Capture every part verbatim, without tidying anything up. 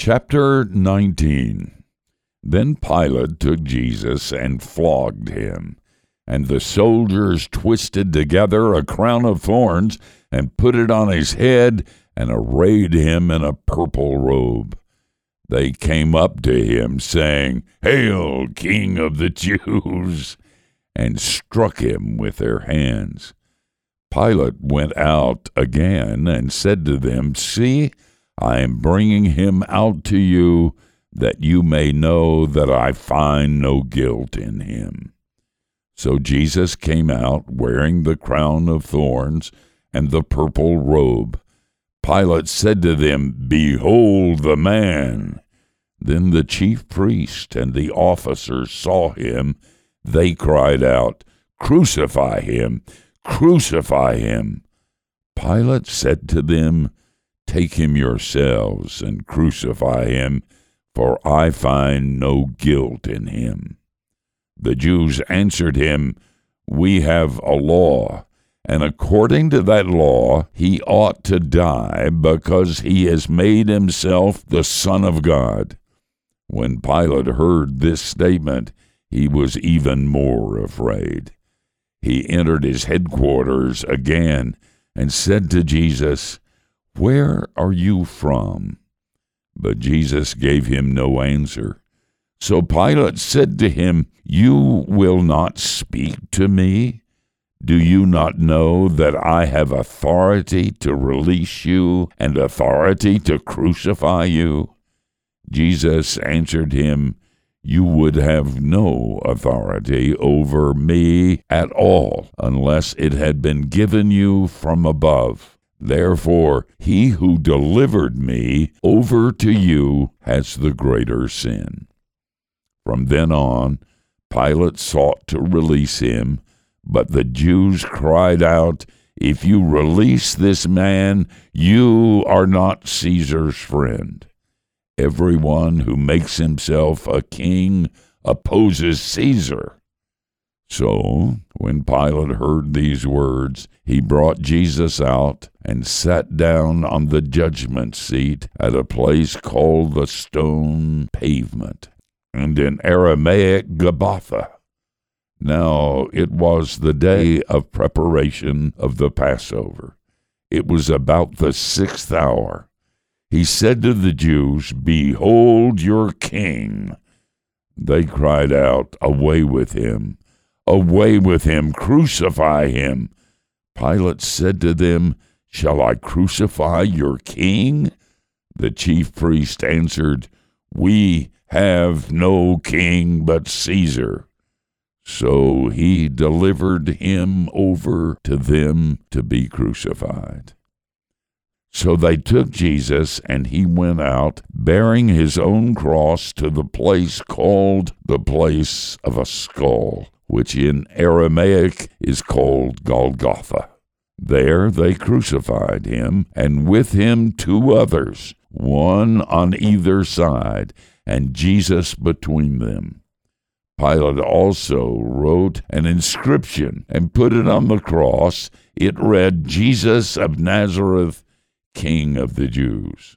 Chapter nineteen. Then Pilate took Jesus and flogged him, and the soldiers twisted together a crown of thorns and put it on his head and arrayed him in a purple robe. They came up to him, saying, "Hail, King of the Jews!" and struck him with their hands. Pilate went out again and said to them, "See, I am bringing him out to you, that you may know that I find no guilt in him." So Jesus came out wearing the crown of thorns and the purple robe. Pilate said to them, "Behold the man!" Then the chief priests and the officers saw him. They cried out, "Crucify him! Crucify him!" Pilate said to them, "Take him yourselves and crucify him, for I find no guilt in him." The Jews answered him, "We have a law, and according to that law he ought to die, because he has made himself the Son of God." When Pilate heard this statement, he was even more afraid. He entered his headquarters again and said to Jesus, "Where are you from?" But Jesus gave him no answer. So Pilate said to him, "You will not speak to me? Do you not know that I have authority to release you and authority to crucify you?" Jesus answered him, "You would have no authority over me at all unless it had been given you from above. Therefore, he who delivered me over to you has the greater sin." From then on, Pilate sought to release him, but the Jews cried out, "If you release this man, you are not Caesar's friend. Everyone who makes himself a king opposes Caesar." So, when Pilate heard these words, he brought Jesus out and sat down on the judgment seat at a place called the Stone Pavement, and in Aramaic, Gabbatha. Now it was the day of preparation of the Passover. It was about the sixth hour. He said to the Jews, "Behold your king!" They cried out, "Away with him! Away with him! Crucify him!" Pilate said to them, "Shall I crucify your king?" The chief priest answered, "We have no king but Caesar." So he delivered him over to them to be crucified. So they took Jesus, and he went out, bearing his own cross, to the place called the Place of a Skull, which in Aramaic is called Golgotha. There they crucified him, and with him two others, one on either side, and Jesus between them. Pilate also wrote an inscription and put it on the cross. It read, "Jesus of Nazareth, King of the Jews."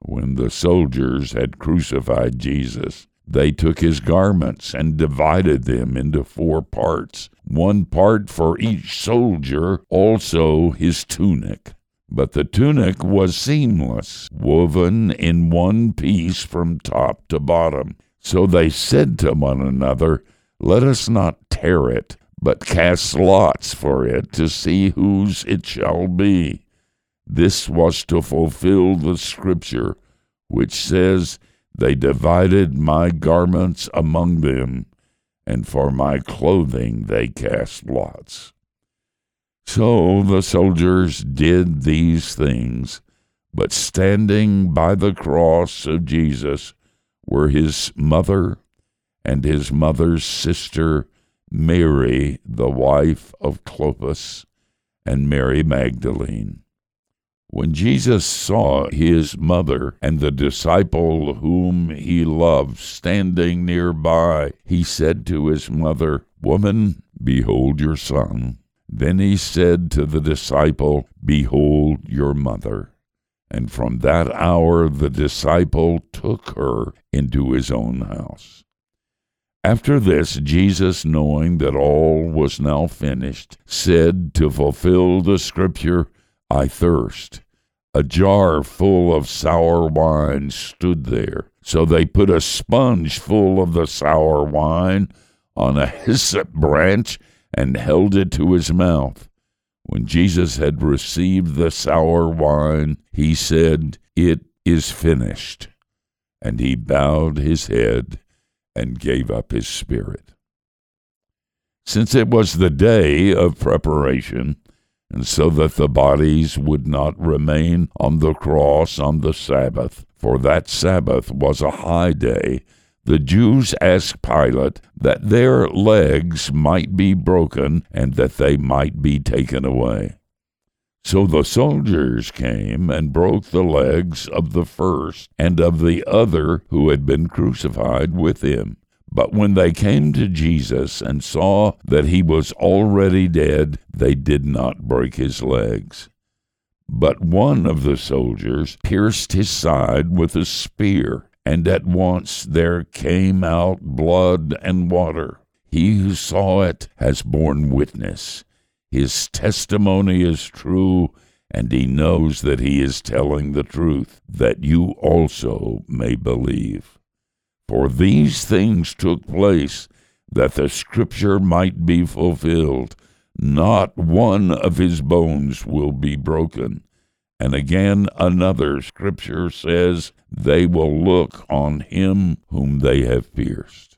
When the soldiers had crucified Jesus, they took his garments and divided them into four parts, one part for each soldier, also his tunic. But the tunic was seamless, woven in one piece from top to bottom. So they said to one another, "Let us not tear it, but cast lots for it to see whose it shall be." This was to fulfill the scripture, which says, "They divided my garments among them, and for my clothing they cast lots." So the soldiers did these things, but standing by the cross of Jesus were his mother and his mother's sister, Mary, the wife of Clopas, and Mary Magdalene. When Jesus saw his mother and the disciple whom he loved standing nearby, he said to his mother, "Woman, behold your son." Then he said to the disciple, "Behold your mother." And from that hour the disciple took her into his own house. After this, Jesus, knowing that all was now finished, said, to fulfill the scripture, "I thirst." A jar full of sour wine stood there, so they put a sponge full of the sour wine on a hyssop branch and held it to his mouth. When Jesus had received the sour wine, he said, "It is finished." And he bowed his head and gave up his spirit. Since it was the day of preparation, and so that the bodies would not remain on the cross on the Sabbath, for that Sabbath was a high day, the Jews asked Pilate that their legs might be broken and that they might be taken away. So the soldiers came and broke the legs of the first and of the other who had been crucified with him. But when they came to Jesus and saw that he was already dead, they did not break his legs. But one of the soldiers pierced his side with a spear, and at once there came out blood and water. He who saw it has borne witness. His testimony is true, and he knows that he is telling the truth, that you also may believe. For these things took place, that the scripture might be fulfilled. Not one of his bones will be broken. And again another scripture says, they will look on him whom they have pierced.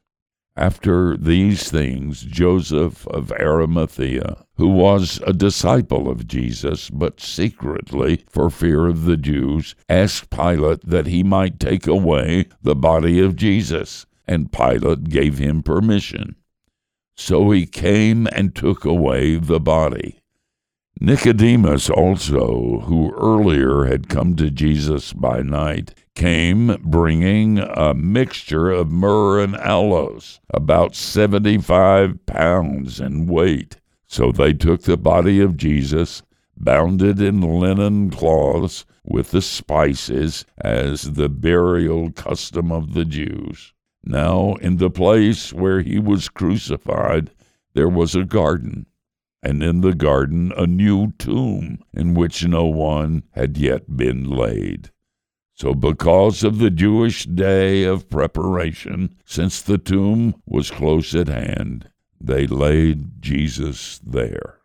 After these things, Joseph of Arimathea, who was a disciple of Jesus, but secretly, for fear of the Jews, asked Pilate that he might take away the body of Jesus, and Pilate gave him permission. So he came and took away the body. Nicodemus also, who earlier had come to Jesus by night, came bringing a mixture of myrrh and aloes, about seventy-five pounds in weight. So they took the body of Jesus, bound it in linen cloths with the spices, as the burial custom of the Jews. Now in the place where he was crucified there was a garden, and in the garden a new tomb in which no one had yet been laid. So because of the Jewish day of preparation, since the tomb was close at hand, they laid Jesus there.